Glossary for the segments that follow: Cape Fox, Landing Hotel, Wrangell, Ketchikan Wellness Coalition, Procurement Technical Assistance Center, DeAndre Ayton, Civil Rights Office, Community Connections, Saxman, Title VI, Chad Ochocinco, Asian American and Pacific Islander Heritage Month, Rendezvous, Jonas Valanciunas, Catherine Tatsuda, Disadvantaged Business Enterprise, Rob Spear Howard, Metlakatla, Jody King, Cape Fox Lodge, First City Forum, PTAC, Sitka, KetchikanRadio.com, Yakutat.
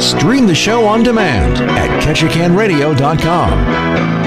Stream the show on demand at KetchikanRadio.com.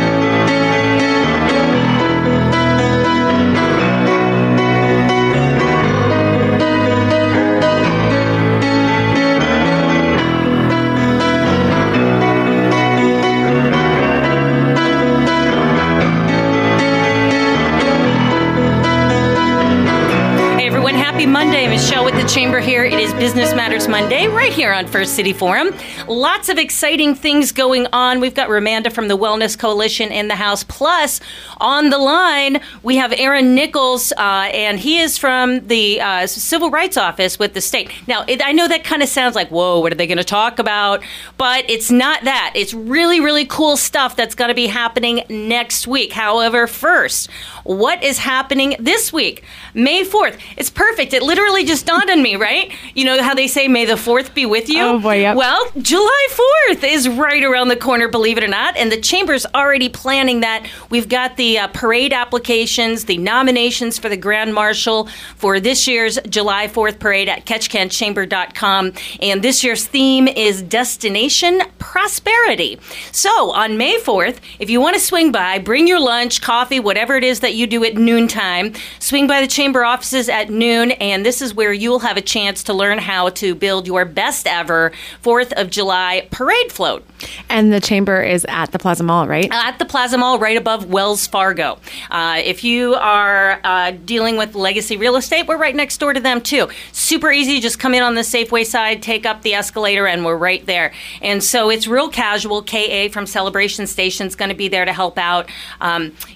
Chamber here. It is Business Matters Monday right here on First City Forum. Lots of exciting things going on. We've got Ramanda from the Wellness Coalition in the house. Plus, on the line, we have Aaron Nichols, and he is from the Civil Rights Office with the state. Now, I know that kind of sounds like, whoa, what are they going to talk about? But it's not that. It's really, really cool stuff that's going to be happening next week. However, first, what is happening this week? May 4th. It's perfect. It literally just dawned on me, right? You know how they say, may the 4th be with you? Oh, boy, yep. Well, July 4th is right around the corner, believe it or not, and the Chamber's already planning that. We've got the parade applications, the nominations for the Grand Marshal for this year's July 4th parade at KetchikanChamber.com, and this year's theme is Destination Prosperity. So, on May 4th, if you want to swing by, bring your lunch, coffee, whatever it is that you do at noontime, swing by the Chamber offices at noon, and this is where you'll have a chance to learn how to build your best ever 4th of July parade float. And the Chamber is at the Plaza Mall, right? At the Plaza Mall, right above Wells Fargo. If you are dealing with legacy real estate, we're right next door to them, too. Super easy. Just come in on the Safeway side, take up the escalator, and we're right there. And so it's real casual. K.A. from Celebration Station is going to be there to help out.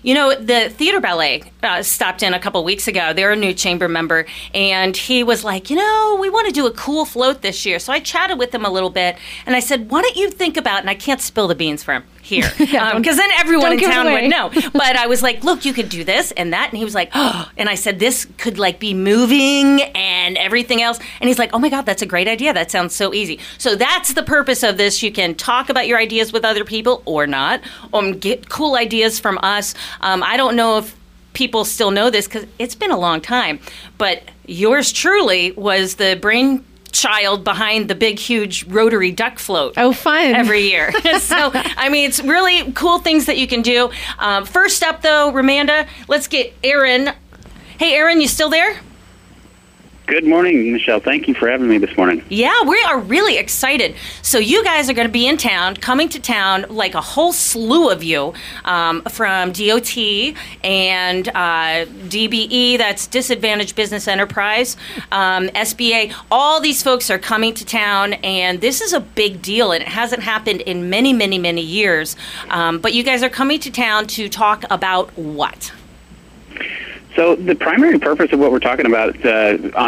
You know, the Theater Ballet stopped in a couple weeks ago. They're a new Chamber member, and he was like, you know, we want to do a cool float this year. So I chatted with him a little bit, and I said, why don't you think about, and I can't spill the beans for him here, because then everyone in town would know. But I was like, look, you could do this and that. And he was like, oh. And I said, this could like be moving and everything else. And he's like, oh my God, that's a great idea. That sounds so easy. So that's the purpose of this. You can talk about your ideas with other people or not, get cool ideas from us. I don't know if people still know this because it's been a long time, but yours truly was the brainchild behind the big, huge rotary duck float. Oh, fun. Every year. So, I mean, it's really cool things that you can do. First up, though, Ramanda, let's get Aaron. Hey, Aaron, you still there? Good morning, Michelle. Thank you for having me this morning. Yeah, we are really excited. So you guys are going to be in town, coming to town, like a whole slew of you from DOT and DBE, that's Disadvantaged Business Enterprise, SBA. All these folks are coming to town, and this is a big deal, and it hasn't happened in many, many, many years. But you guys are coming to town to talk about what? So the primary purpose of what we're talking about on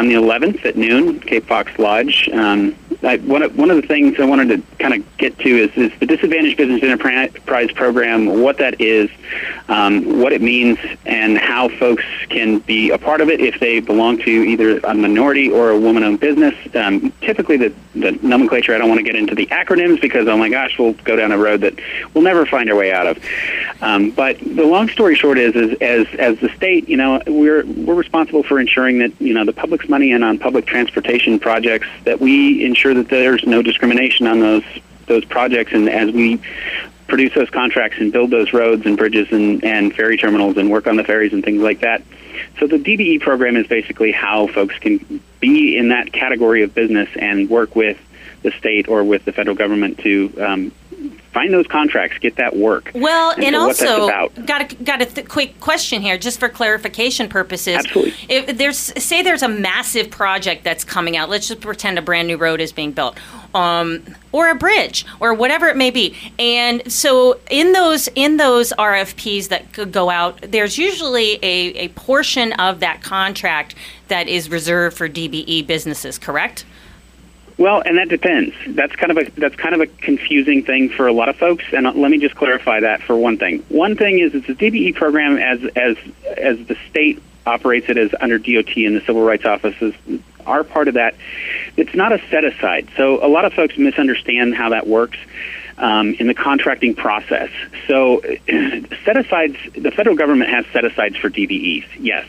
the 11th at noon, Cape Fox Lodge, one of the things I wanted to kind of get to is the Disadvantaged Business Enterprise Program, what that is, what it means, and how folks can be a part of it if they belong to either a minority or a woman-owned business. Typically the nomenclature, I don't want to get into the acronyms because, oh my gosh, we'll go down a road that we'll never find our way out of. But the long story short is as the state, you know, we're responsible for ensuring that, you know, the public's money and on public transportation projects, that we ensure that there's no discrimination on those projects, and as we produce those contracts and build those roads and bridges and ferry terminals and work on the ferries and things like that. So the DBE program is basically how folks can be in that category of business and work with the state or with the federal government to find those contracts, get that work. Well, and also, got a quick question here, just for clarification purposes. Absolutely. If there's a massive project that's coming out, let's just pretend a brand new road is being built, or a bridge, or whatever it may be. And so, in those RFPs that could go out, there's usually a portion of that contract that is reserved for DBE businesses, correct? Well, and that depends. That's kind of a confusing thing for a lot of folks, and let me just clarify that for one thing. One thing is it's the DBE program as the state operates it as under DOT and the Civil Rights Office is our part of that. It's not a set aside. So a lot of folks misunderstand how that works. in the contracting process. So set-asides, the federal government has set-asides for DBEs, yes.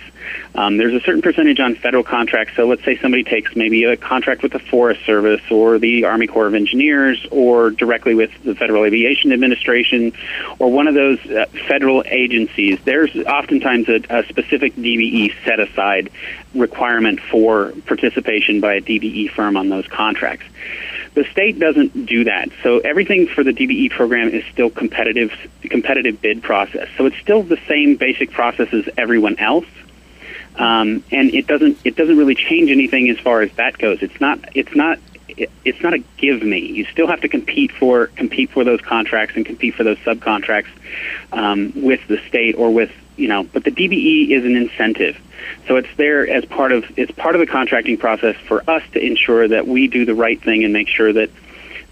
There's a certain percentage on federal contracts. So let's say somebody takes maybe a contract with the Forest Service or the Army Corps of Engineers or directly with the Federal Aviation Administration or one of those federal agencies. There's oftentimes a specific DBE set-aside requirement for participation by a DBE firm on those contracts. The state doesn't do that, so everything for the DBE program is still competitive bid process. So it's still the same basic process as everyone else, and it doesn't really change anything as far as that goes. It's not a give me. You still have to compete for those contracts and compete for those subcontracts with the state or with But the DBE is an incentive, so it's there as part of the contracting process for us to ensure that we do the right thing and make sure that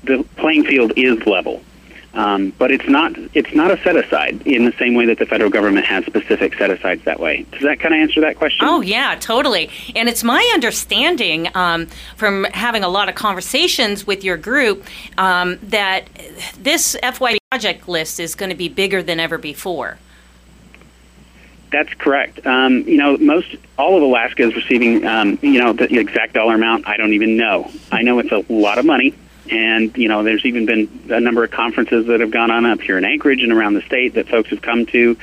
the playing field is level. But it's not a set aside in the same way that the federal government has specific set asides that way. Does that kind of answer that question? Oh yeah, totally. And it's my understanding from having a lot of conversations with your group that this FYB project list is going to be bigger than ever before. That's correct. All of Alaska is receiving, the exact dollar amount, I don't even know. I know it's a lot of money, and, there's even been a number of conferences that have gone on up here in Anchorage and around the state that folks have come to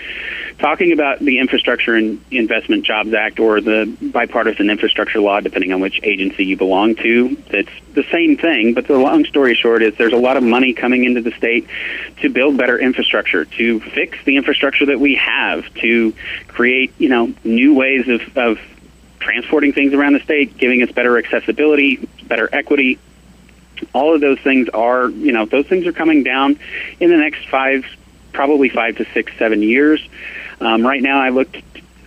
talking about the Infrastructure and Investment Jobs Act or the bipartisan infrastructure law, depending on which agency you belong to. It's the same thing, but the long story short is there's a lot of money coming into the state to build better infrastructure, to fix the infrastructure that we have, to create, new ways of transporting things around the state, giving us better accessibility, better equity. All of those things are, those things are coming down in the next probably 5 to 6, 7 years. Right now, I looked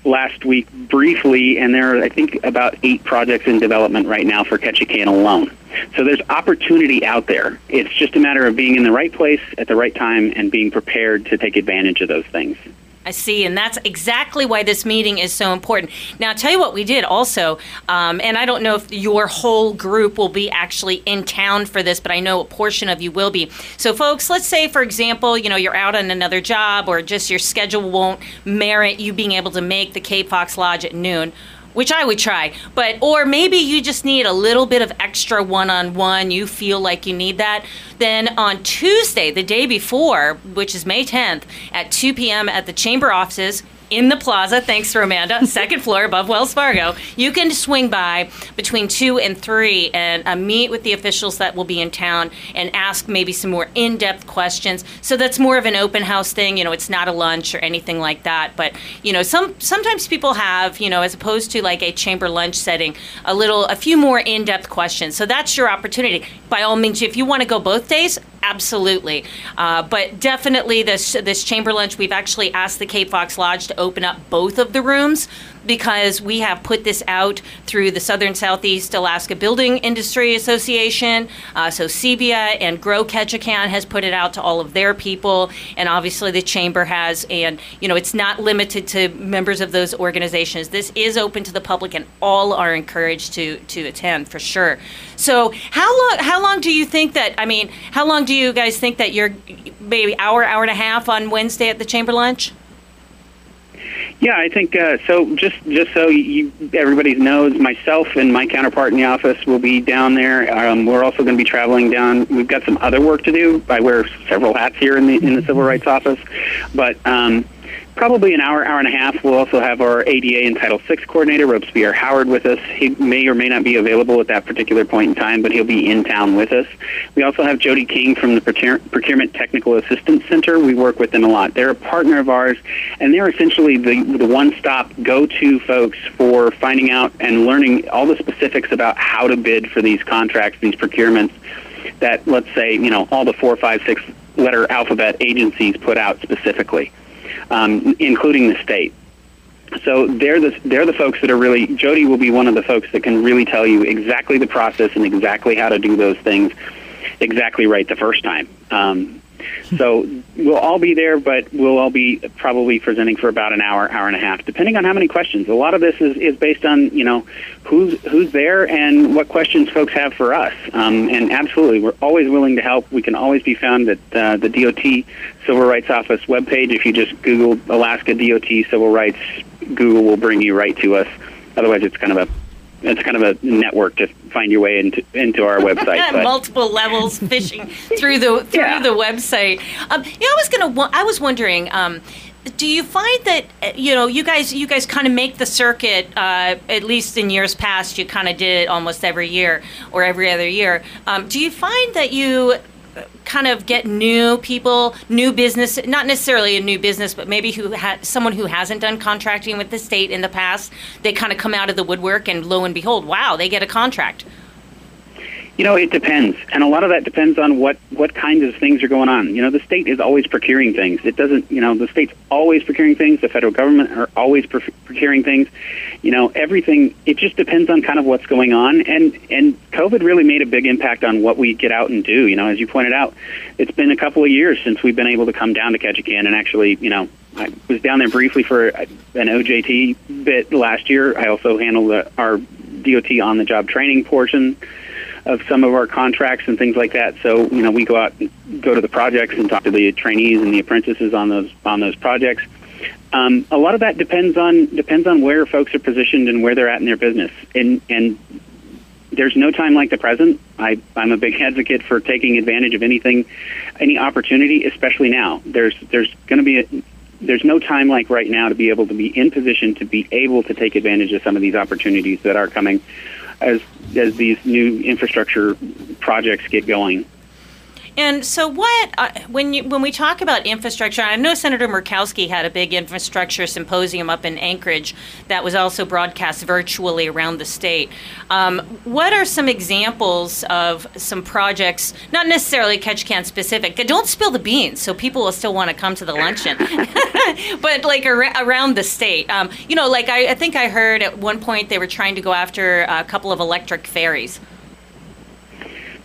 last week briefly, and there are, I think, about 8 projects in development right now for Ketchikan alone. So there's opportunity out there. It's just a matter of being in the right place at the right time and being prepared to take advantage of those things. I see, and that's exactly why this meeting is so important. Now, I'll tell you what we did also, and I don't know if your whole group will be actually in town for this, but I know a portion of you will be. So, folks, let's say, for example, you're out on another job or just your schedule won't merit you being able to make the Cape Fox Lodge at noon, which I would try, or maybe you just need a little bit of extra one-on-one, you feel like you need that, then on Tuesday, the day before, which is May 10th, at 2 p.m. at the Chamber offices in the plaza, thanks to Amanda, second floor above Wells Fargo, you can swing by between 2 and 3 and meet with the officials that will be in town and ask maybe some more in-depth questions. So that's more of an open house thing. It's not a lunch or anything like that. But, sometimes people have, as opposed to like a chamber lunch setting, a few more in-depth questions. So that's your opportunity. By all means, if you want to go both days, absolutely. But definitely this chamber lunch, we've actually asked the Cape Fox Lodge to open up both of the rooms because we have put this out through the Southern Southeast Alaska Building Industry Association. So CBIA and Grow Ketchikan has put it out to all of their people, and obviously the Chamber has, and it's not limited to members of those organizations. This is open to the public, and all are encouraged to attend for sure. So how long do you think that, how long do you guys think that you're, maybe hour and a half on Wednesday at the Chamber lunch? Yeah, I think so. Just so everybody knows, myself and my counterpart in the office will be down there. We're also going to be traveling down. We've got some other work to do. I wear several hats here in the Civil Rights Office, but probably an hour and a half. We'll also have our ADA and Title VI coordinator, Rob Spear Howard, with us. He may or may not be available at that particular point in time, but he'll be in town with us. We also have Jody King from the Procurement Technical Assistance Center. We work with them a lot. They're a partner of ours, and they're essentially the one-stop go-to folks for finding out and learning all the specifics about how to bid for these contracts, these procurements that, let's say, all the 4, 5, 6 letter alphabet agencies put out specifically, including the state. So they're the folks that are really, Jody will be one of the folks that can really tell you exactly the process and exactly how to do those things. exactly right the first time. So we'll all be there, but we'll all be probably presenting for about an hour, hour and a half, depending on how many questions. A lot of this is based on, you know, who's there and what questions folks have for us. And absolutely, we're always willing to help. We can always be found at the DOT Civil Rights Office webpage. If you just Google Alaska DOT Civil Rights, Google will bring you right to us. Otherwise, it's kind of a network. Just find your way into our website. But. Multiple levels fishing through the website. I was wondering. Do you find that, you know, you guys kind of make the circuit, at least in years past, you kind of did it almost every year or every other year. Do you find that you kind of get new people, new business, not necessarily a new business, but maybe someone who hasn't done contracting with the state in the past, they kind of come out of the woodwork and lo and behold, wow, they get a contract? You know, it depends, and a lot of that depends on what kinds of things are going on. You know, the state is always procuring things. It doesn't, you know, the state's always procuring things. The federal government are always procuring things. You know, everything, it just depends on kind of what's going on, and COVID really made a big impact on what we get out and do. You know, as you pointed out, it's been a couple of years since we've been able to come down to Ketchikan and actually, you know, I was down there briefly for an OJT bit last year. I also handled our DOT on-the-job training portion of some of our contracts and things like that. So, you know, we go out and go to the projects and talk to the trainees and the apprentices on those projects. A lot of that depends on where folks are positioned and where they're at in their business. And there's no time like the present. I'm a big advocate for taking advantage of any opportunity, especially now. There's no time like right now to be able to be in position to be able to take advantage of some of these opportunities that are coming as these new infrastructure projects get going. And so what, when we talk about infrastructure, I know Senator Murkowski had a big infrastructure symposium up in Anchorage that was also broadcast virtually around the state. What are some examples of some projects, not necessarily Ketchikan specific, don't spill the beans so people will still want to come to the luncheon, but like around the state? You know, like I think I heard at one point they were trying to go after a couple of electric ferries.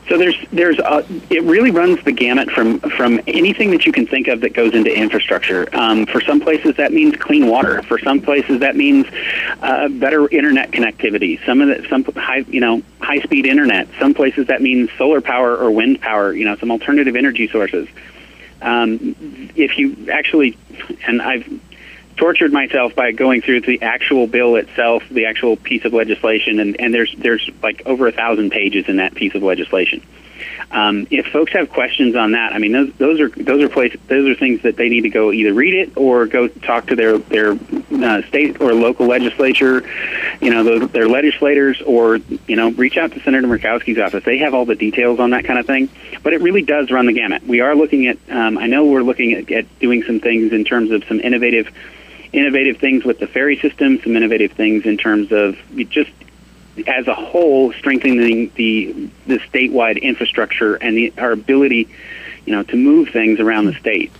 So there's it really runs the gamut from anything that you can think of that goes into infrastructure. For some places that means clean water. For some places that means better internet connectivity. High speed internet. Some places that means solar power or wind power. You know, some alternative energy sources. If you actually, and I've tortured myself by going through the actual bill itself, the actual piece of legislation, and there's like over 1,000 pages in that piece of legislation. If folks have questions on that, I mean, those are things that they need to go either read it or go talk to their state or local legislature, you know, their legislators, or, you know, reach out to Senator Murkowski's office. They have all the details on that kind of thing, but it really does run the gamut. We are looking at, I know we're looking at doing some things in terms of some innovative things with the ferry system, some innovative things in terms of just as a whole strengthening the statewide infrastructure and our ability, you know, to move things around the state.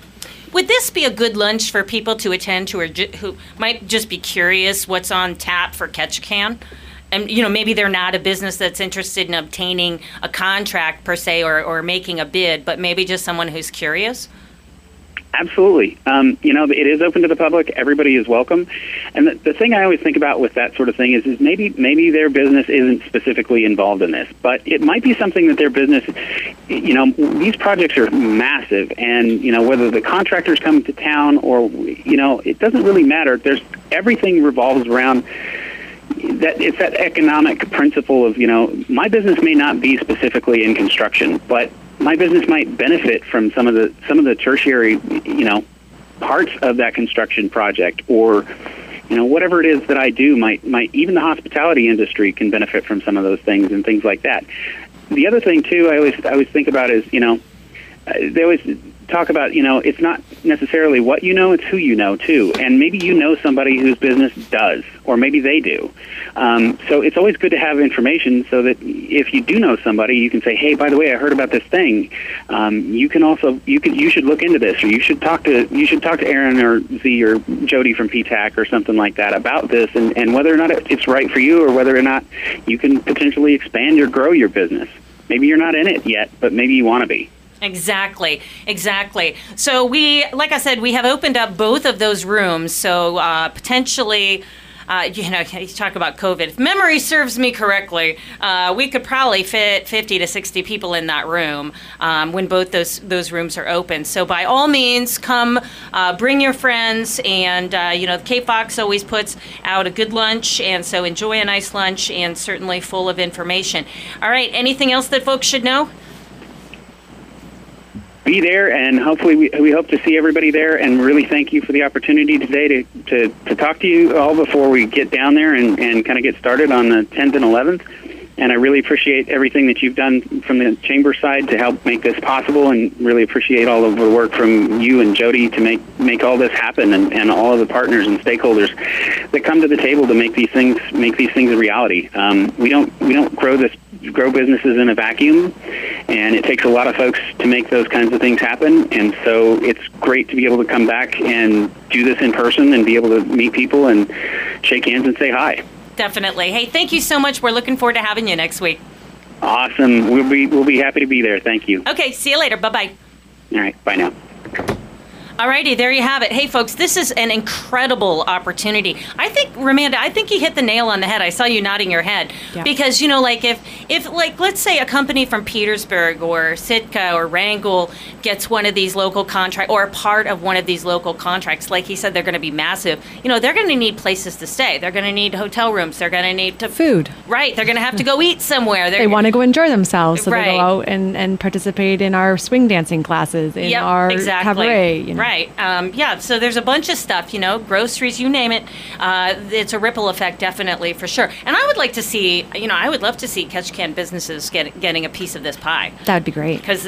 Would this be a good lunch for people to attend who might just be curious what's on tap for Ketchikan? And, you know, maybe they're not a business that's interested in obtaining a contract per se or making a bid, but maybe just someone who's curious? Absolutely. You know, it is open to the public. Everybody is welcome. And the thing I always think about with that sort of thing is maybe their business isn't specifically involved in this, but it might be something that their business, you know, these projects are massive. And, you know, whether the contractors come to town or, you know, it doesn't really matter. Everything revolves around that. It's that economic principle of, you know, my business may not be specifically in construction, but my business might benefit from some of the tertiary, you know, parts of that construction project, or, you know, whatever it is that I do might even the hospitality industry can benefit from some of those things and things like that. The other thing too, I always think about is, you know, they always talk about, you know, it's not necessarily what you know, it's who you know too, and maybe you know somebody whose business does, or maybe they do. So it's always good to have information so that if you do know somebody, you can say, hey, by the way, I heard about this thing. You should look into this, or you should talk to Aaron or Z or Jody from PTAC or something like that about this, and whether or not it's right for you, or whether or not you can potentially expand or grow your business. maybe you're not in it yet, but maybe you want to be. Exactly. So we, like I said, we have opened up both of those rooms. So potentially, you talk about COVID. If memory serves me correctly, we could probably fit 50 to 60 people in that room when both those rooms are open. So by all means, come, bring your friends, and Cape Fox always puts out a good lunch, and so enjoy a nice lunch, and certainly full of information. All right, anything else that folks should know? Be there, and hopefully we hope to see everybody there, and really thank you for the opportunity today to talk to you all before we get down there and kind of get started on the 10th and 11th. And I really appreciate everything that you've done from the chamber side to help make this possible, and really appreciate all of the work from you and Jody to make all this happen, and all of the partners and stakeholders that come to the table to make these things a reality. We don't grow businesses in a vacuum, and it takes a lot of folks to make those kinds of things happen. And so it's great to be able to come back and do this in person and be able to meet people and shake hands and say hi. Definitely. Hey, thank you so much. We're looking forward to having you next week. Awesome. We'll be happy to be there. Thank you. Okay. See you later. Bye-bye. All right. Bye now. All righty. There you have it. Hey, folks, this is an incredible opportunity. I think, Ramanda, you hit the nail on the head. I saw you nodding your head. Yeah. Because, if let's say a company from Petersburg or Sitka or Wrangell gets one of these local contracts, or a part of one of these local contracts, like he said, they're going to be massive. They're going to need places to stay. They're going to need hotel rooms. They're going to need food. Right. They're going to have to go eat somewhere. They want to go enjoy themselves. So right. They go out and participate in our swing dancing classes, in our cabaret. Right. So there's a bunch of stuff, groceries, you name it. It's a ripple effect, definitely, for sure. And I would like to see, I would love to see Ketchikan businesses getting a piece of this pie. That would be great. Because,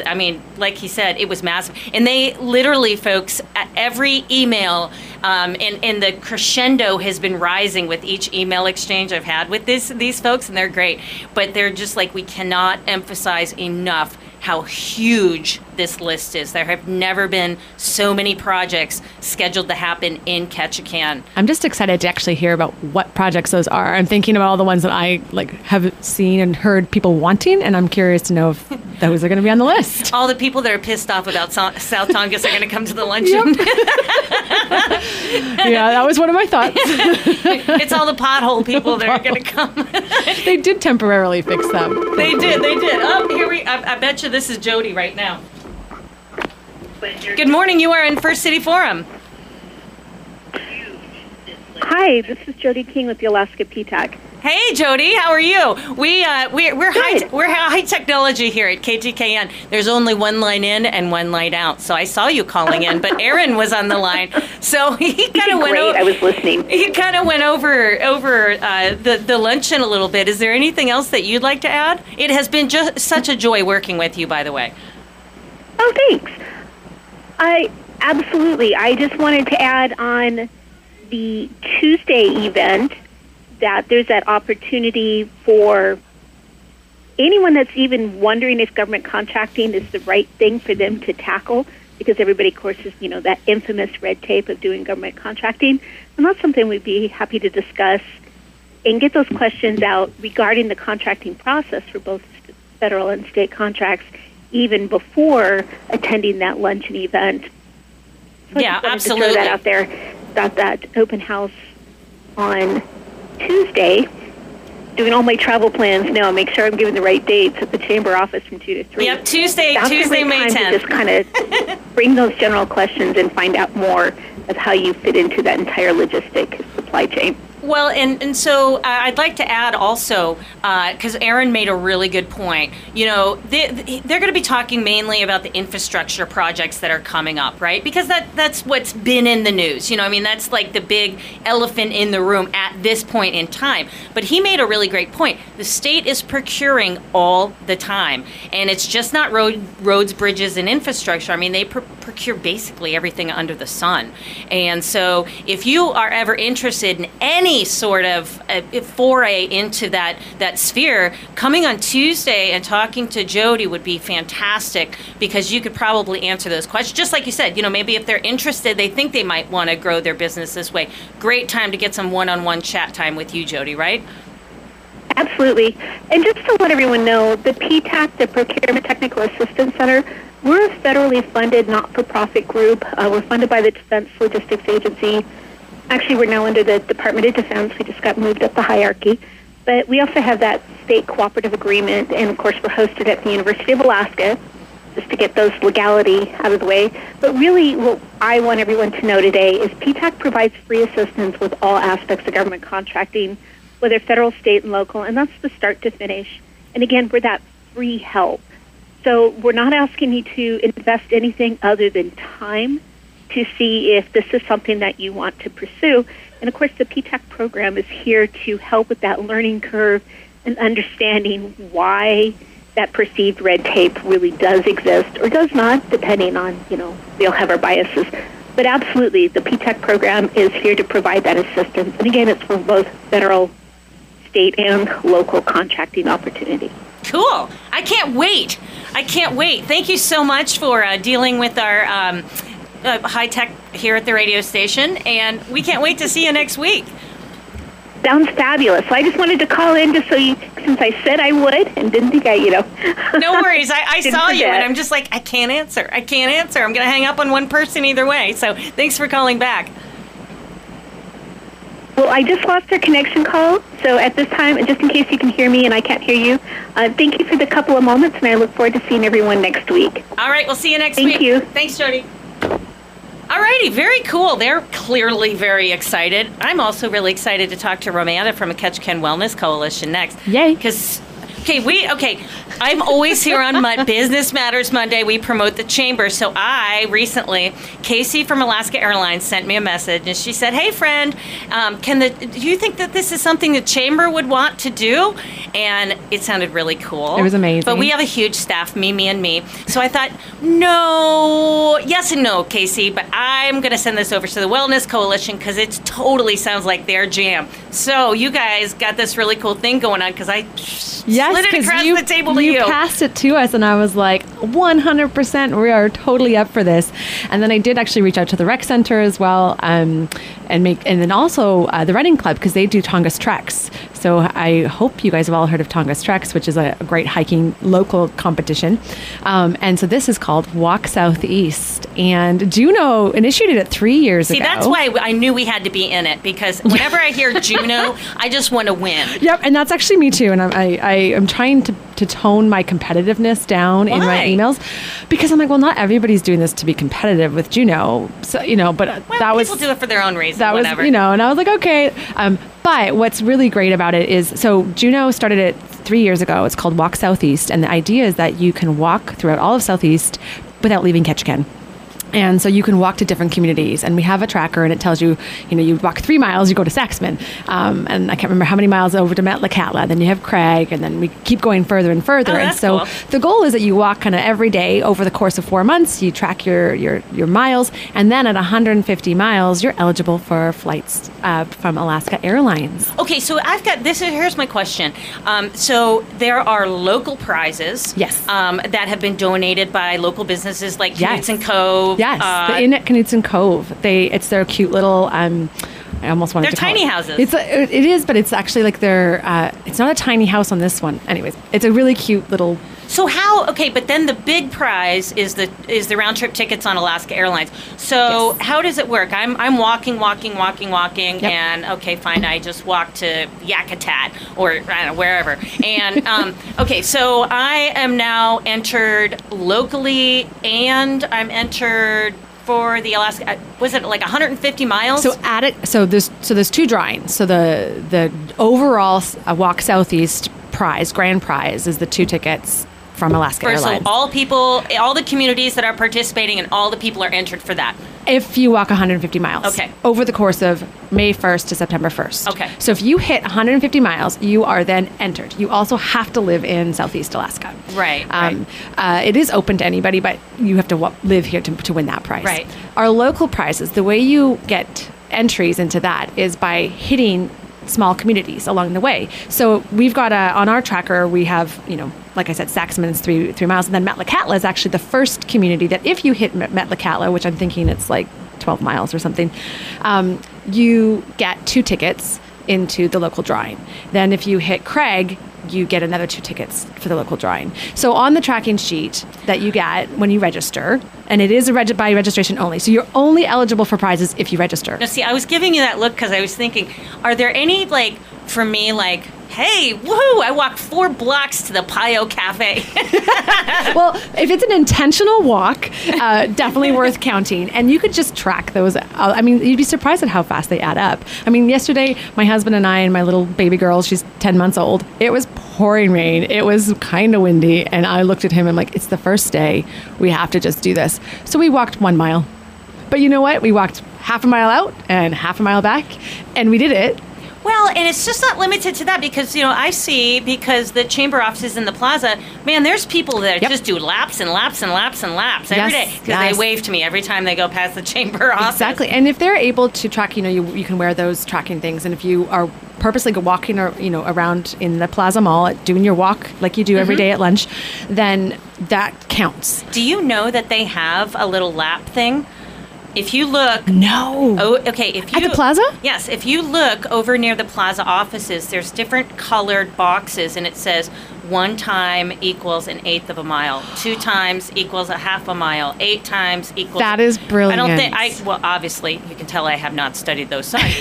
like he said, it was massive. And they literally, folks, every email, and the crescendo has been rising with each email exchange I've had with these folks, and they're great. But they're just like, we cannot emphasize enough how huge this list is. There have never been so many projects scheduled to happen in Ketchikan. I'm just excited to actually hear about what projects those are. I'm thinking about all the ones that I have seen and heard people wanting, and I'm curious to know if those are going to be on the list. All the people that are pissed off about South Tongass are going to come to the luncheon. Yep. Yeah, that was one of my thoughts. It's all the pothole people that are going to come. They did temporarily fix them. They did. Oh, here I bet you this is Jody right now. Good morning. You are in First City Forum. Hi, this is Jody King with the Alaska PTAC. Hey, Jody, how are you? We're high technology here at KTKN. There's only one line in and one line out, so I saw you calling in, but Aaron was on the line, so he kind of went over. I was listening. He kind of went over the luncheon a little bit. Is there anything else that you'd like to add? It has been just such a joy working with you, by the way. Oh, thanks. I just wanted to add on the Tuesday event that there's that opportunity for anyone that's even wondering if government contracting is the right thing for them to tackle, because everybody, of course, is, that infamous red tape of doing government contracting. And that's something we'd be happy to discuss and get those questions out regarding the contracting process for both federal and state contracts, even before attending that luncheon event. So yeah, absolutely. To throw that out there, about that open house on Tuesday. Doing all my travel plans now. Make sure I'm giving the right dates at the chamber office from 2 to 3. Yep, Tuesday, May 10th. Just kind of bring those general questions and find out more of how you fit into that entire logistic supply chain. Well, and so I'd like to add also, because Aaron made a really good point, they're going to be talking mainly about the infrastructure projects that are coming up, right? Because that's what's been in the news. That's like the big elephant in the room at this point in time. But he made a really great point. The state is procuring all the time, and it's just not roads, bridges, and infrastructure. They procure basically everything under the sun. And so if you are ever interested in any sort of foray into that sphere, coming on Tuesday and talking to Jody would be fantastic, because you could probably answer those questions. Just like you said, maybe if they're interested, they think they might want to grow their business this way. Great time to get some one-on-one chat time with you, Jody, right? Absolutely. And just to let everyone know, the PTAC, the Procurement Technical Assistance Center, we're a federally funded, not-for-profit group. We're funded by the Defense Logistics Agency. Actually, we're now under the Department of Defense. We just got moved up the hierarchy. But we also have that state cooperative agreement, and, of course, we're hosted at the University of Alaska, just to get those legality out of the way. But really what I want everyone to know today is PTAC provides free assistance with all aspects of government contracting, whether federal, state, and local, and that's the start to finish. And again, we're that free help. So we're not asking you to invest anything other than time to see if this is something that you want to pursue. And of course, the PTAC program is here to help with that learning curve and understanding why that perceived red tape really does exist or does not, depending on, you know, we all have our biases. But absolutely, the PTEC program is here to provide that assistance. And again, it's for both federal, state, and local contracting opportunity. Cool. I can't wait. I can't wait. Thank you so much for dealing with our high tech here at the radio station. And we can't wait to see you next week. Sounds fabulous. So I just wanted to call in just so you, since I said I would and didn't think I, you know. No worries. I saw you and I'm just like, I can't answer. I can't answer. I'm going to hang up on one person either way. So thanks for calling back. Well, I just lost our connection call. So at this time, just in case you can hear me and I can't hear you, thank you for the couple of moments and I look forward to seeing everyone next week. All right. We'll see you next week. Thank you. Thanks, Jody. All righty, very cool. They're clearly very excited. I'm also really excited to talk to Romanda from Ketchikan Wellness Coalition next. Yay. Because, okay, I'm always here on Business Matters Monday. We promote the chamber. So I recently, Casey from Alaska Airlines sent me a message, and she said, hey, friend, do you think that this is something the chamber would want to do? And it sounded really cool. It was amazing. But we have a huge staff, me, and me. So I thought, no, yes and no, Casey, but I'm going to send this over to the Wellness Coalition because it totally sounds like their jam. So you guys got this really cool thing going on because I slid it across the table to you. You passed it to us, and I was like, 100%, we are totally up for this. And then I did actually reach out to the rec center as well and then also the running club because they do Tongass Treks. So I hope you guys have all heard of Tongass Treks, which is a great hiking local competition. And so this is called Walk Southeast. And Juno initiated it 3 years ago. See, that's why I knew we had to be in it because whenever I hear Juno, I just want to win. Yep, and that's actually me too. And I am trying to tone my competitiveness down in my emails because I'm like, well, not everybody's doing this to be competitive with Juno. So, you know, but that was... people do it for their own reason, whatever. You know, and I was like, okay. But what's really great about it is, so Juno started it 3 years ago. It's called Walk Southeast. And the idea is that you can walk throughout all of Southeast without leaving Ketchikan. And so you can walk to different communities. And we have a tracker, and it tells you, you know, you walk 3 miles, you go to Saxman. And I can't remember how many miles over to Metlakatla. Then you have Craig, and then we keep going further and further. Oh, and so the goal is that you walk kind of every day over the course of 4 months. You track your miles. And then at 150 miles, you're eligible for flights from Alaska Airlines. Okay, so I've got this. Here's my question. So there are local prizes. Yes. That have been donated by local businesses like Knutson Cove. Yes, the Inn at Knutson Cove. It's their cute little. I almost wanted to call it. They're tiny houses. It is, but it's actually like their. It's not a tiny house on this one. Anyways, it's a really cute little. So how? Okay, but then the big prize is the round trip tickets on Alaska Airlines. So how does it work? I'm walking, yep. And okay, fine. I just walked to Yakutat or I don't know, wherever. And okay, so I am now entered locally, and I'm entered for the Alaska. Was it like 150 miles? So there's two drawings. So the overall Walk Southeast prize, grand prize, is the 2 tickets. From Alaska Airlines. So all people, all the communities that are participating and all the people are entered for that? If you walk 150 miles. Okay. Over the course of May 1st to September 1st. Okay. So if you hit 150 miles, you are then entered. You also have to live in Southeast Alaska. Right. It is open to anybody, but you have to live here to win that prize. Right. Our local prizes, the way you get entries into that is by hitting small communities along the way. So we've got on our tracker, we have, you know, like I said, Saxman's three miles. And then Metlakatla is actually the first community that if you hit Metlakatla, which I'm thinking it's like 12 miles or something, you get 2 tickets into the local drawing. Then if you hit Craig, you get another 2 tickets for the local drawing. So on the tracking sheet that you get when you register, and it is by registration only, so you're only eligible for prizes if you register. Now, see, I was giving you that look because I was thinking, are there any, like, for me, like, hey, woohoo, I walked 4 blocks to the Pio Cafe. Well, if it's an intentional walk, definitely worth counting. And you could just track those. I mean, you'd be surprised at how fast they add up. I mean, yesterday, my husband and I and my little baby girl, she's 10 months old, it was pouring rain. It was kind of windy. And I looked at him and I'm like, it's the first day. We have to just do this. So we walked 1 mile. But you know what? We walked half a mile out and half a mile back. And we did it. Well, and it's just not limited to that because, you know, I see because the chamber offices in the plaza, man, there's people that just do laps and laps and laps and laps every day because they wave to me every time they go past the chamber office. Exactly. And if they're able to track, you know, you can wear those tracking things. And if you are purposely walking or, you know, around in the plaza mall doing your walk like you do every day at lunch, then that counts. Do you know that they have a little lap thing? If you look... No. Oh, okay. If you, at the plaza? Yes. If you look over near the plaza offices, there's different colored boxes, and it says 1 time equals 1/8 of a mile, 2 times equals 1/2 a mile, 8 times equals... That is brilliant. I don't think... Well, obviously, you can tell I have not studied those signs.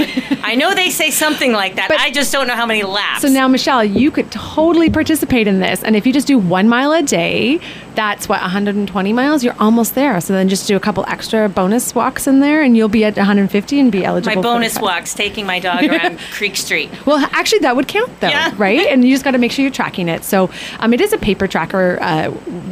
I know they say something like that. But I just don't know how many laps. So now, Michelle, you could totally participate in this. And if you just do 1 mile a day, that's, what, 120 miles? You're almost there. So then just do a couple extra bonus walks in there, and you'll be at 150 and be eligible. My bonus walks, taking my dog around Creek Street. Well, actually, that would count, though, right? And you just got to make sure you're tracking it. So it is a paper tracker.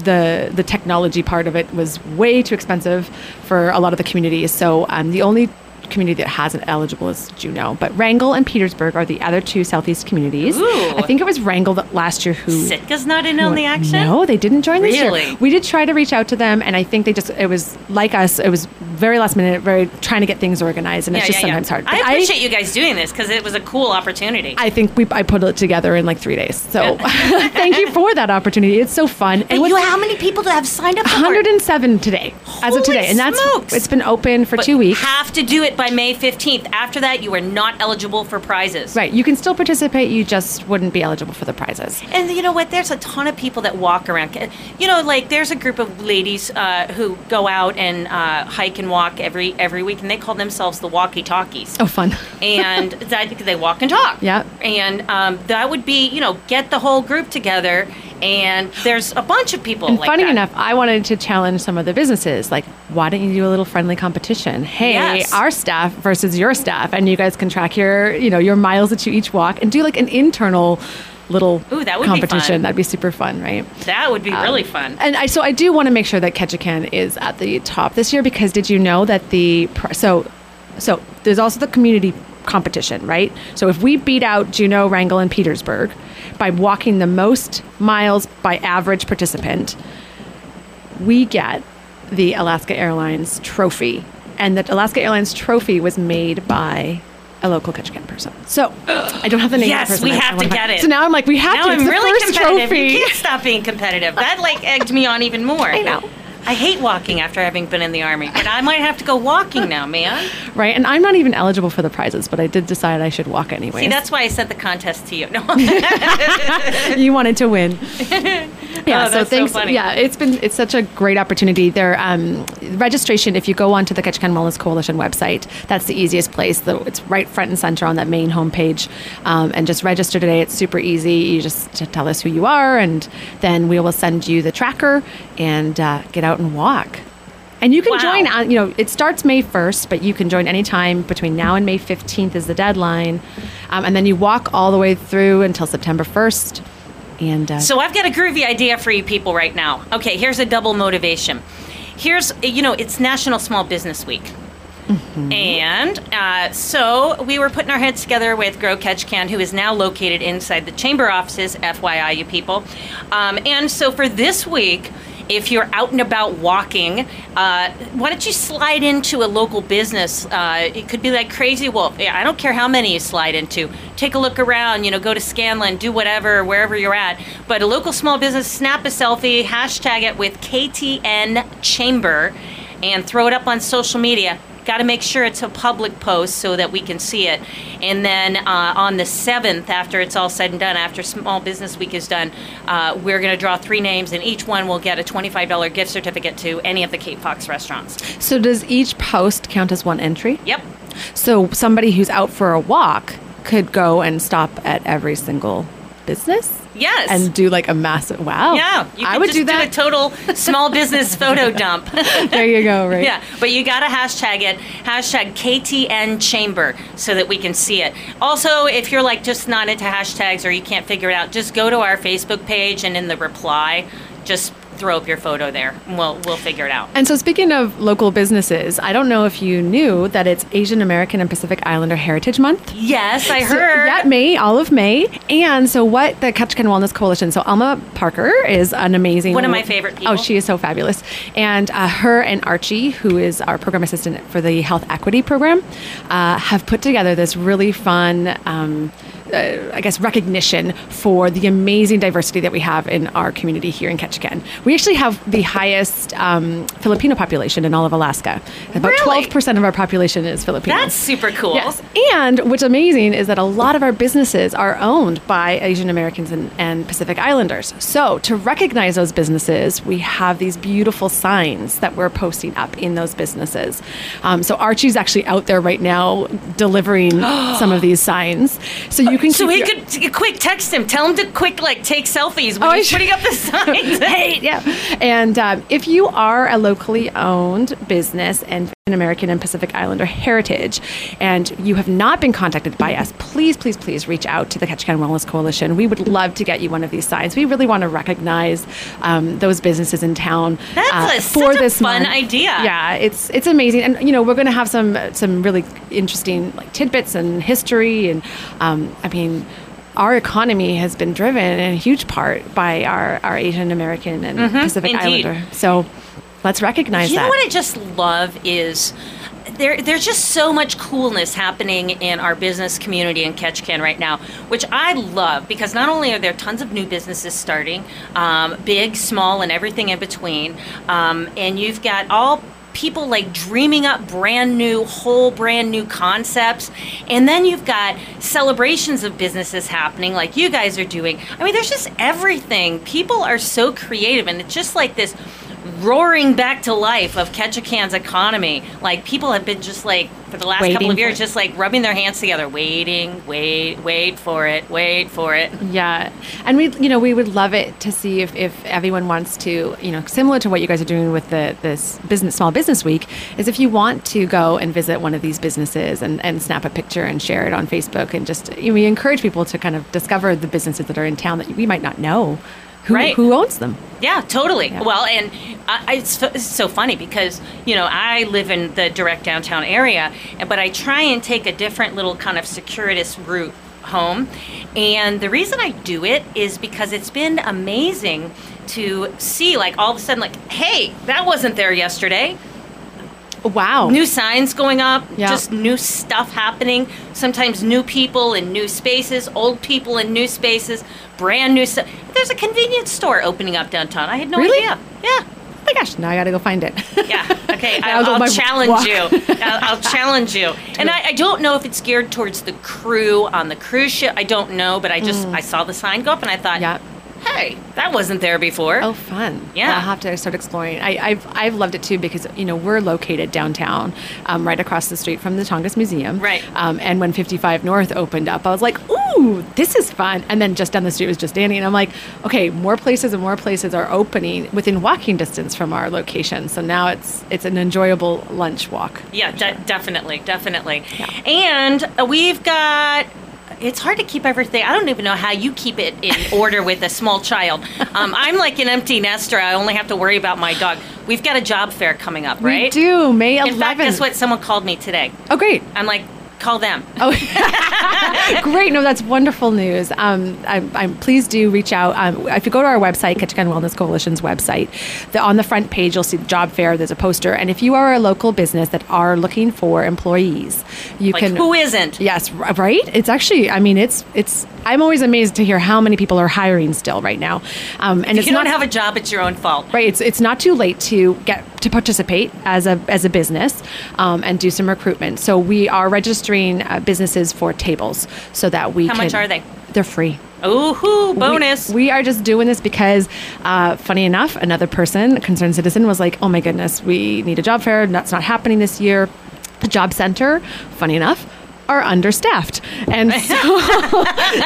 The technology part of it was way too expensive for a lot of the communities. So the only community that hasn't eligible is Juneau. But Wrangell and Petersburg are the other 2 Southeast communities. Ooh. I think it was Wrangell last year who... Sitka's not in on the action? No, they didn't join this year. We did try to reach out to them, and I think they just... It was like us. It was very last minute, very trying to get things organized, and it's just sometimes hard. But I appreciate you guys doing this because it was a cool opportunity. I think I put it together in like 3 days. So thank you for that opportunity. It's so fun. And how many people have signed up for 107 today, as of today. And that's it's been open for 2 weeks. You have to do it by May 15th. After that, you are not eligible for prizes. Right. You can still participate. You just wouldn't be eligible for the prizes. And you know what? There's a ton of people that walk around. You know, like there's a group of ladies who go out and hike and walk every week, and they call themselves the Walkie Talkies. Oh, fun. And they walk and talk. Yeah. And that would be, you know, get the whole group together. And there's a bunch of people like that. Funny enough, I wanted to challenge some of the businesses. Like, why don't you do a little friendly competition? Hey, our staff versus your staff. And you guys can track your miles that you each walk and do like an internal little competition. That'd be super fun, right? That would be really fun. And so I do want to make sure that Ketchikan is at the top this year because did you know that so there's also the community competition, right? So if we beat out Juneau, Wrangell, and Petersburg by walking the most miles by average participant, we get the Alaska Airlines trophy. And the Alaska Airlines trophy was made by a local Ketchikan person. So I don't have the name of the person. Yes, we have to get it. So now I'm like, we have to. It's the first trophy. You can't stop being competitive. That egged me on even more. I know. I hate walking after having been in the Army, but I might have to go walking now, man. Right, and I'm not even eligible for the prizes, but I did decide I should walk anyway. See, that's why I sent the contest to you. No, you wanted to win. Yeah, so thanks. So funny. Yeah, it's such a great opportunity. Their registration, if you go onto the Ketchikan Wellness Coalition website, that's the easiest place. It's right front and center on that main homepage, and just register today. It's super easy. You just tell us who you are, and then we will send you the tracker and get out and walk. And you can join on, you know, it starts May 1st, but you can join anytime between now and May 15th is the deadline. And then you walk all the way through until September 1st. And so I've got a groovy idea for you people right now. Okay, here's a double motivation. Here's, you know, it's National Small Business Week. Mm-hmm. And so we were putting our heads together with Grow Ketchikan, who is now located inside the chamber offices, FYI, you people. And so for this week, if you're out and about walking, why don't you slide into a local business? It could be like Crazy Wolf. Yeah, I don't care how many you slide into. Take a look around, you know, go to Scanlan, do whatever, wherever you're at. But a local small business, snap a selfie, hashtag it with KTN Chamber, and throw it up on social media. Got to make sure it's a public post so that we can see it. And then on the 7th, after it's all said and done, after Small Business Week is done, we're going to draw 3 names, and each one will get a $25 gift certificate to any of the Cape Fox restaurants. So does each post count as one entry? Yep. So somebody who's out for a walk could go and stop at every single business? Yes. And do like a massive, wow. Yeah. You I would just do that. Do a total small business photo dump. There you go, right? Yeah. But you got to hashtag it. Hashtag KTN Chamber so that we can see it. Also, if you're like just not into hashtags or you can't figure it out, just go to our Facebook page and in the reply, just throw up your photo there and we'll figure it out. And so speaking of local businesses, I don't know if you knew that it's Asian American and Pacific Islander Heritage Month. Yes, I heard. Yeah, May, all of May. And so what the Ketchikan Wellness Coalition, so Alma Parker is an amazing... One of my favorite people. Oh, she is so fabulous. And her and Archie, who is our program assistant for the Health Equity Program, have put together this really fun... I guess, recognition for the amazing diversity that we have in our community here in Ketchikan. We actually have the highest Filipino population in all of Alaska. About 12% of our population is Filipino. That's super cool. Yes. And what's amazing is that a lot of our businesses are owned by Asian Americans and Pacific Islanders. So to recognize those businesses, we have these beautiful signs that we're posting up in those businesses. So Archie's actually out there right now delivering some of these signs. So you so he could quick text him. Tell him to quick take selfies when he's putting up the signs. Hey, yeah. And if you are a locally owned business and American and Pacific Islander heritage, and you have not been contacted by us, please reach out to the Ketchikan Wellness Coalition. We would love to get you one of these signs. We really want to recognize those businesses in town. That's for such this a fun month. Idea. Yeah, it's amazing, and we're going to have some really interesting tidbits and history, and our economy has been driven in a huge part by our Asian American and Pacific Islander. So. Let's recognize that. You know what I just love is there's just so much coolness happening in our business community in Ketchikan right now, which I love because not only are there tons of new businesses starting, big, small, and everything in between, and you've got all people dreaming up brand new concepts, and then you've got celebrations of businesses happening like you guys are doing. There's just everything. People are so creative, and it's just like this roaring back to life of Ketchikan's economy. People have been just for the last couple of years, just rubbing their hands together, wait for it. Yeah. And we would love it to see if everyone wants to, similar to what you guys are doing with this business, Small Business Week, is if you want to go and visit one of these businesses and snap a picture and share it on Facebook, and just, we encourage people to kind of discover the businesses that are in town that we might not know. Who owns them? Yeah, totally. Yeah. Well, and it's so funny because, I live in the direct downtown area, but I try and take a different little kind of circuitous route home. And the reason I do it is because it's been amazing to see all of a sudden, hey, that wasn't there yesterday. Wow. New signs going up, Just new stuff happening. Sometimes new people in new spaces, old people in new spaces, brand new stuff. There's a convenience store opening up downtown. I had no idea. Yeah. Oh my gosh, now I got to go find it. Yeah. Okay, I'll challenge you. I'll challenge you. And I don't know if it's geared towards the crew on the cruise ship. I don't know, but I just I saw the sign go up and I thought, hey, that wasn't there before. Oh, fun. Yeah. Well, I'll have to start exploring. I've loved it, too, because, we're located downtown, right across the street from the Tongass Museum. Right. And when 55 North opened up, I was like, ooh, this is fun. And then just down the street was just Danny. And I'm like, okay, more places are opening within walking distance from our location. So now it's an enjoyable lunch walk. Yeah, definitely. Yeah. And we've got... It's hard to keep everything. I don't even know how you keep it in order with a small child. I'm like an empty nester. I only have to worry about my dog. We've got a job fair coming up, right? We do, May 11th. In fact, guess what? Someone called me today. Oh, great. I'm like, call them. Oh, great. No, that's wonderful news. Please do reach out. If you go to our website, Ketchikan Wellness Coalition's website, on the front page, you'll see the job fair. There's a poster. And if you are a local business that are looking for employees, you can... Who isn't? Yes, right? It's actually, I'm always amazed to hear how many people are hiring still right now. And if you don't have a job, it's your own fault. Right. It's not too late to get to participate as a business and do some recruitment. So we are registering businesses for tables so that we How much are they? They're free. Ooh, bonus. We are just doing this because, funny enough, another person, a concerned citizen, was like, oh my goodness, we need a job fair. That's not happening this year. The job center, funny enough, are understaffed. And so,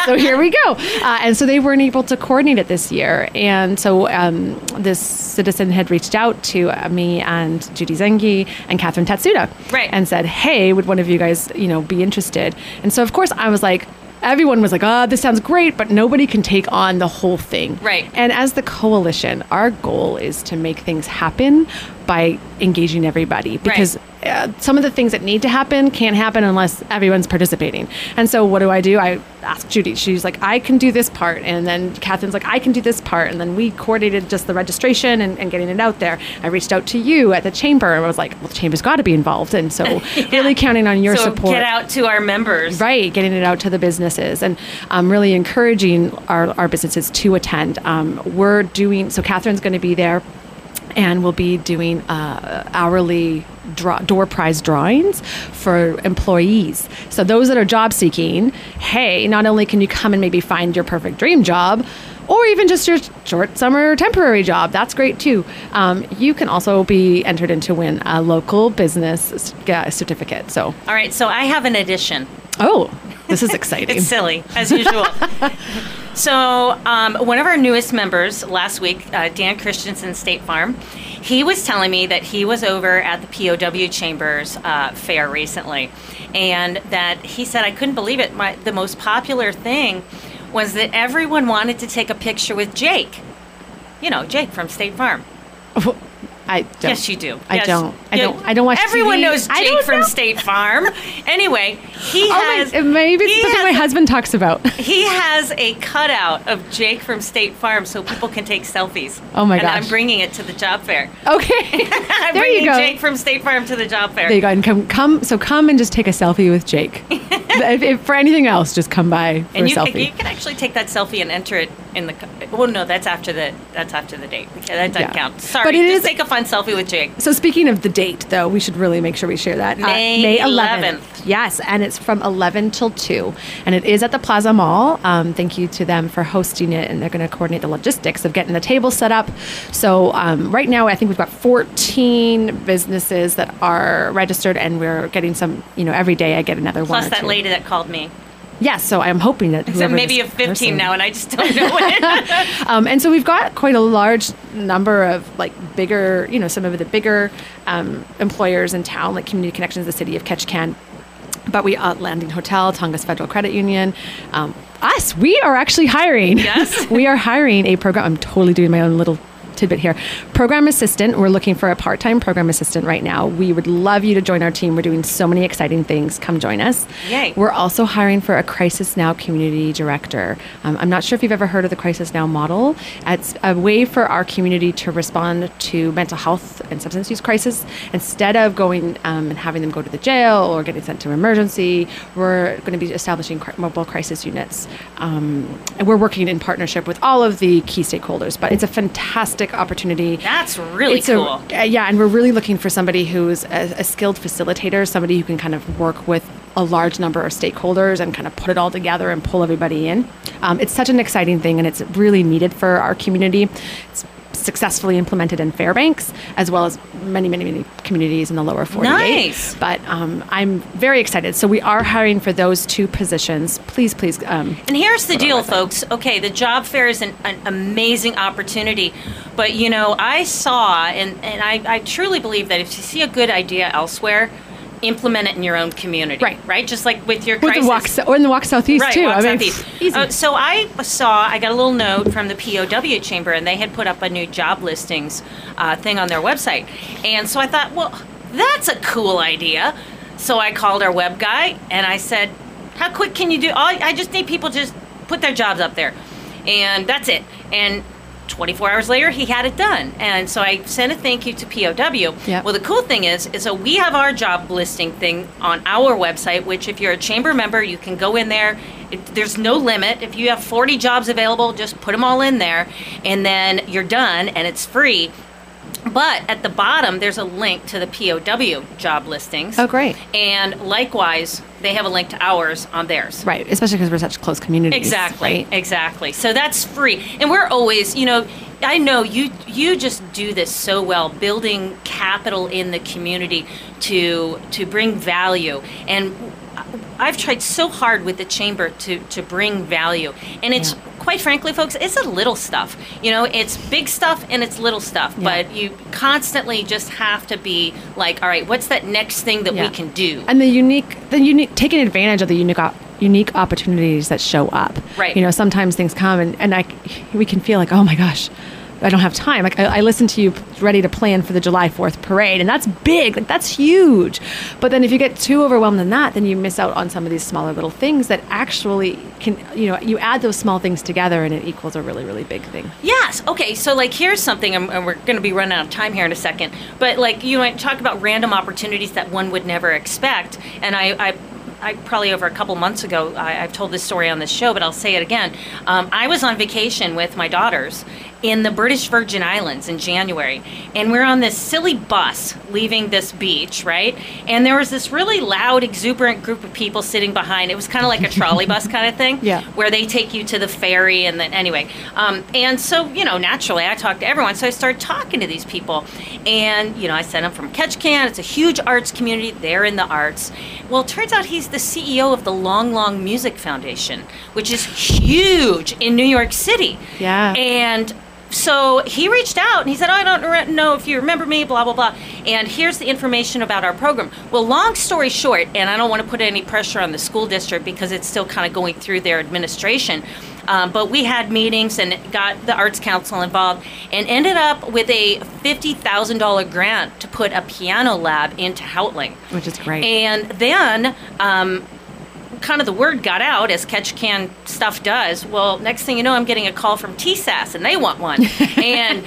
so here we go. And so they weren't able to coordinate it this year. And so this citizen had reached out to me and Judy Zengi and Catherine Tatsuda and said, hey, would one of you guys, you know, be interested? And so, of course, I was like, everyone was like, oh, this sounds great, but nobody can take on the whole thing. Right. And as the coalition, our goal is to make things happen by engaging everybody, because some of the things that need to happen can't happen unless everyone's participating. And so what do? I asked Judy. She's like, I can do this part. And then Catherine's like, I can do this part. And then we coordinated just the registration and getting it out there. I reached out to you at the chamber and I was like, well, the chamber's got to be involved. And so really counting on your support. Get out to our members. Right. Getting it out to the businesses and really encouraging our businesses to attend. We're doing, so Catherine's going to be there. And we'll be doing hourly door prize drawings for employees. So those that are job seeking, hey, not only can you come and maybe find your perfect dream job, or even just your short summer temporary job, that's great too. You can also be entered in to win a local business certificate. So, all right, so I have an addition. Oh, this is exciting. It's silly, as usual. So one of our newest members last week, Dan Christensen, State Farm, he was telling me that he was over at the POW Chamber's fair recently, and that he said, I couldn't believe it. The most popular thing was that everyone wanted to take a picture with Jake. You know, Jake from State Farm. I don't. Yes, you do. I don't watch Everyone TV. Knows Jake from State Farm. Anyway, he has... maybe it's something my husband talks about. He has a cutout of Jake from State Farm so people can take selfies. Oh, my gosh. And I'm bringing it to the job fair. Okay. I'm there bringing you go. Jake from State Farm to the job fair. There you go. And come and just take a selfie with Jake. If for anything else, just come by for a selfie. You can actually take that selfie and enter it in the... Well, no, that's after the date. That doesn't count. Sorry. But it just is, take a fun selfie with Jake. So speaking of the date, though, we should really make sure we share that. May 11th. Yes, and it's from 11 till 2. And it is at the Plaza Mall. Thank you to them for hosting it, and they're going to coordinate the logistics of getting the table set up. So right now, I think we've got 14 businesses that are registered, and we're getting some, you know, every day I get another one. Plus that lady that called me. Yes, so I'm hoping that... So maybe you have 15 person. Now, and I just don't know what. And so we've got quite a large number of, like, bigger, you know, some of the bigger employers in town, like Community Connections, the City of Ketchikan. But we are Landing Hotel, Tongass Federal Credit Union. We are actually hiring. Yes. We are hiring a program. I'm totally doing my own little... tidbit here. Program assistant. We're looking for a part-time program assistant right now. We would love you to join our team. We're doing so many exciting things. Come join us. Yay. We're also hiring for a Crisis Now community director. I'm not sure if you've ever heard of the Crisis Now model. It's a way for our community to respond to mental health and substance use crisis. Instead of going and having them go to the jail or getting sent to emergency, we're going to be establishing mobile crisis units. And we're working in partnership with all of the key stakeholders, but it's a fantastic opportunity. That's really cool. Yeah, and we're really looking for somebody who's a skilled facilitator, somebody who can kind of work with a large number of stakeholders and kind of put it all together and pull everybody in. It's such an exciting thing, and it's really needed for our community. It's successfully implemented in Fairbanks, as well as many, many, many communities in the lower 48. Nice. But I'm very excited. So we are hiring for those two positions. Please. And here's the deal, folks. Okay, the job fair is an amazing opportunity. But, you know, I saw, and I truly believe that if you see a good idea elsewhere, implement it in your own community. Right? Just like with your crisis. Or in the Walk Southeast, right, too. Walk Southeast. Easy. So I got a little note from the POW Chamber, and they had put up a new job listings thing on their website. And so I thought, well, that's a cool idea. So I called our web guy, and I said, how quick can you do? I just need people to just put their jobs up there. And that's it. And 24 hours later, he had it done. And so I sent a thank you to POW. Yep. Well, the cool thing is so we have our job listing thing on our website, which if you're a chamber member, you can go in there. There's no limit. If you have 40 jobs available, just put them all in there, and then you're done, and it's free. But at the bottom, there's a link to the POW job listings. Oh, great. And likewise, they have a link to ours on theirs. Right, especially because we're such close communities. Exactly, right? Exactly. So that's free. And we're always, you know, I know you just do this so well, building capital in the community to bring value. And I've tried so hard with the chamber to bring value. And it's, yeah, quite frankly, folks, it's a little stuff. You know, it's big stuff and it's little stuff. Yeah. But you constantly just have to be like, all right, what's that next thing that, yeah, we can do? And the unique, taking advantage of the unique opportunities that show up. Right. You know, sometimes things come and we can feel like, oh my gosh, I don't have time. Like I listened to you ready to plan for the July 4th parade, and that's big. Like that's huge. But then if you get too overwhelmed in that, then you miss out on some of these smaller little things that actually can, you know, you add those small things together and it equals a really, really big thing. Yes. Okay. So like here's something, and we're going to be running out of time here in a second, but like you might talk about random opportunities that one would never expect. And I probably over a couple months ago, I've told this story on this show, but I'll say it again. I was on vacation with my daughters in the British Virgin Islands in January, and we're on this silly bus leaving this beach, right? And there was this really loud, exuberant group of people sitting behind. It was kind of like a trolley bus kind of thing, yeah, where they take you to the ferry and then anyway. And so, you know, naturally, I talked to everyone. So I started talking to these people, and you know, I said, I'm from Ketchikan. It's a huge arts community. They're in the arts. Well, it turns out he's the CEO of the Long Long Music Foundation, which is huge in New York City. Yeah, and so he reached out and he said, oh, I don't know if you remember me, blah, blah, blah. And here's the information about our program. Well, long story short, and I don't want to put any pressure on the school district because it's still kind of going through their administration. But we had meetings and got the Arts Council involved and ended up with a $50,000 grant to put a piano lab into Houtling. Which is great. And then kind of the word got out, as Ketchikan stuff does. Well, next thing you know, I'm getting a call from TSAS, and they want one. And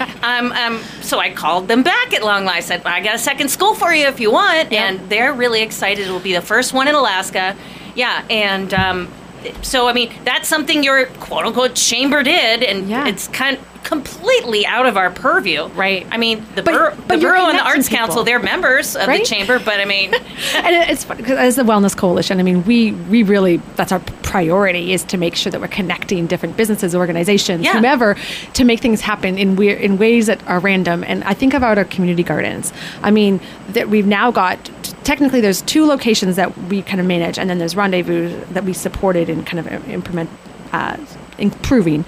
so I called them back at Long Life. I said, I got a second school for you if you want. Yeah. And they're really excited. It'll be the first one in Alaska. Yeah, and so, I mean, that's something your quote-unquote chamber did, and yeah, it's kind of completely out of our purview. Right. I mean, the borough and the Arts Council, they're members of, right, the chamber, but I mean. And it's funny, because as the Wellness Coalition, I mean, we really, that's our priority, is to make sure that we're connecting different businesses, organizations, yeah, whomever, to make things happen in ways that are random. And I think about our community gardens. I mean, that we've now got, technically there's two locations that we kind of manage, and then there's Rendezvous that we supported and kind of improving.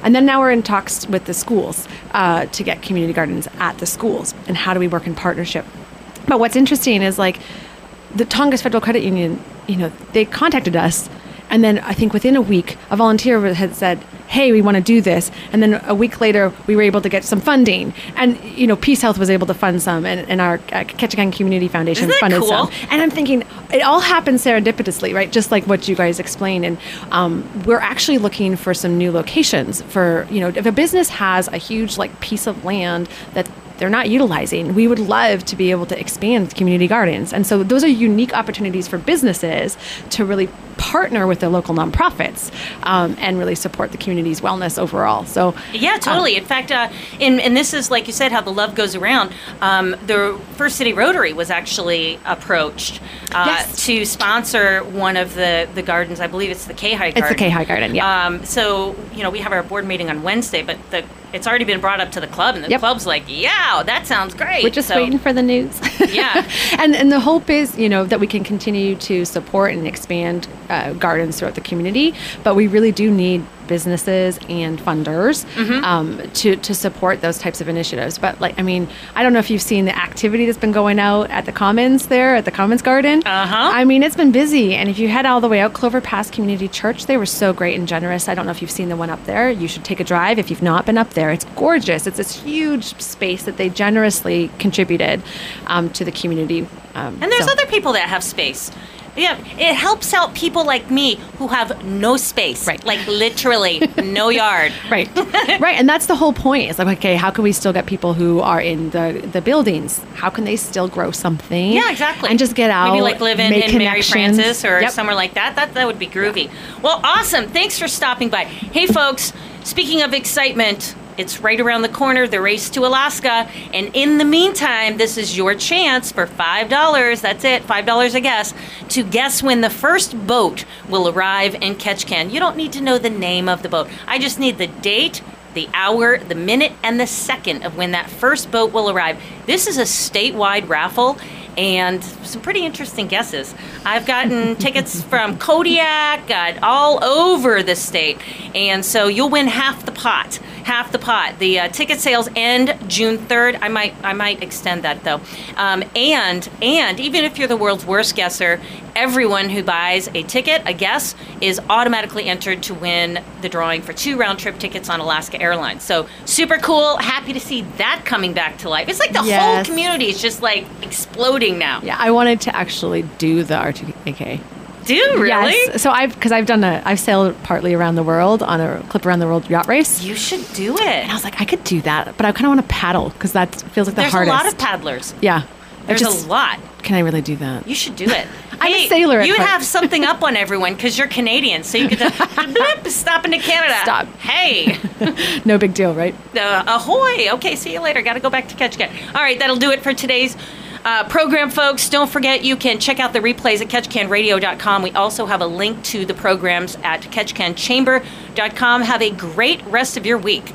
And then now we're in talks with the schools to get community gardens at the schools, and how do we work in partnership. But what's interesting is, like, the Tongass Federal Credit Union, you know, they contacted us, and then I think within a week, a volunteer had said, hey, we want to do this. And then a week later, we were able to get some funding. And, you know, Peace Health was able to fund some, and our Ketchikan Community Foundation funded some. And I'm thinking, it all happened serendipitously, right? Just like what you guys explained. And we're actually looking for some new locations for, you know, if a business has a huge, like, piece of land that they're not utilizing, we would love to be able to expand community gardens. And so those are unique opportunities for businesses to really partner with the local nonprofits and really support the community's wellness overall. So yeah, totally. In fact, and this is, like you said, how the love goes around. The First City Rotary was actually approached yes, to sponsor one of the gardens. I believe it's the K High Garden. It's the K High Garden, yeah. So, you know, we have our board meeting on Wednesday, but it's already been brought up to the club, and the yep, club's like, yeah, that sounds great. We're just waiting for the news. Yeah. And the hope is, you know, that we can continue to support and expand gardens throughout the community, but we really do need businesses and funders, mm-hmm, to support those types of initiatives. But, like, I mean, I don't know if you've seen the activity that's been going out at the Commons there, at the Commons Garden. Uh-huh. I mean, it's been busy. And if you head all the way out, Clover Pass Community Church, they were so great and generous. I don't know if you've seen the one up there. You should take a drive if you've not been up there. It's gorgeous. It's this huge space that they generously contributed to the community. And there's other people that have space. Yeah, it helps out people like me who have no space, right? Like literally no yard. Right, right, and that's the whole point. It's like, okay, how can we still get people who are in the buildings? How can they still grow something? Yeah, exactly. And just get out, maybe like live in Mary Francis or yep, somewhere like that. That would be groovy. Yeah. Well, awesome. Thanks for stopping by. Hey, folks. Speaking of excitement, It's right around the corner, the race to Alaska. And in the meantime, this is your chance for $5. That's it, $5 a guess, to guess when the first boat will arrive in Ketchikan. You don't need to know the name of the boat. I just need the date, the hour, the minute, and the second of when that first boat will arrive. This is a statewide raffle and some pretty interesting guesses. I've gotten tickets from Kodiak, all over the state. And so you'll win half the pot, The ticket sales end June 3rd. I might extend that though. And even if you're the world's worst guesser, everyone who buys a ticket, a guess, is automatically entered to win the drawing for 2 round-trip tickets on Alaska Airlines. So super cool. Happy to see that coming back to life. It's like the whole community is just like exploding now. Yeah, I wanted to actually do the R2AK. Do really? Yes. So I've sailed partly around the world on a Clip Around the World yacht race. You should do it. And I was like, I could do that, but I kind of want to paddle because that feels like the hardest. There's a lot of paddlers. Yeah. A lot. Can I really do that? You should do it. I'm a sailor. You have something up on everyone because you're Canadian, so you could stop into Canada. Stop. Hey. No big deal, right? Ahoy. Okay, see you later. Got to go back to Ketchikan. All right, that'll do it for today's program, folks. Don't forget, you can check out the replays at KetchikanRadio.com. We also have a link to the programs at KetchikanChamber.com. Have a great rest of your week.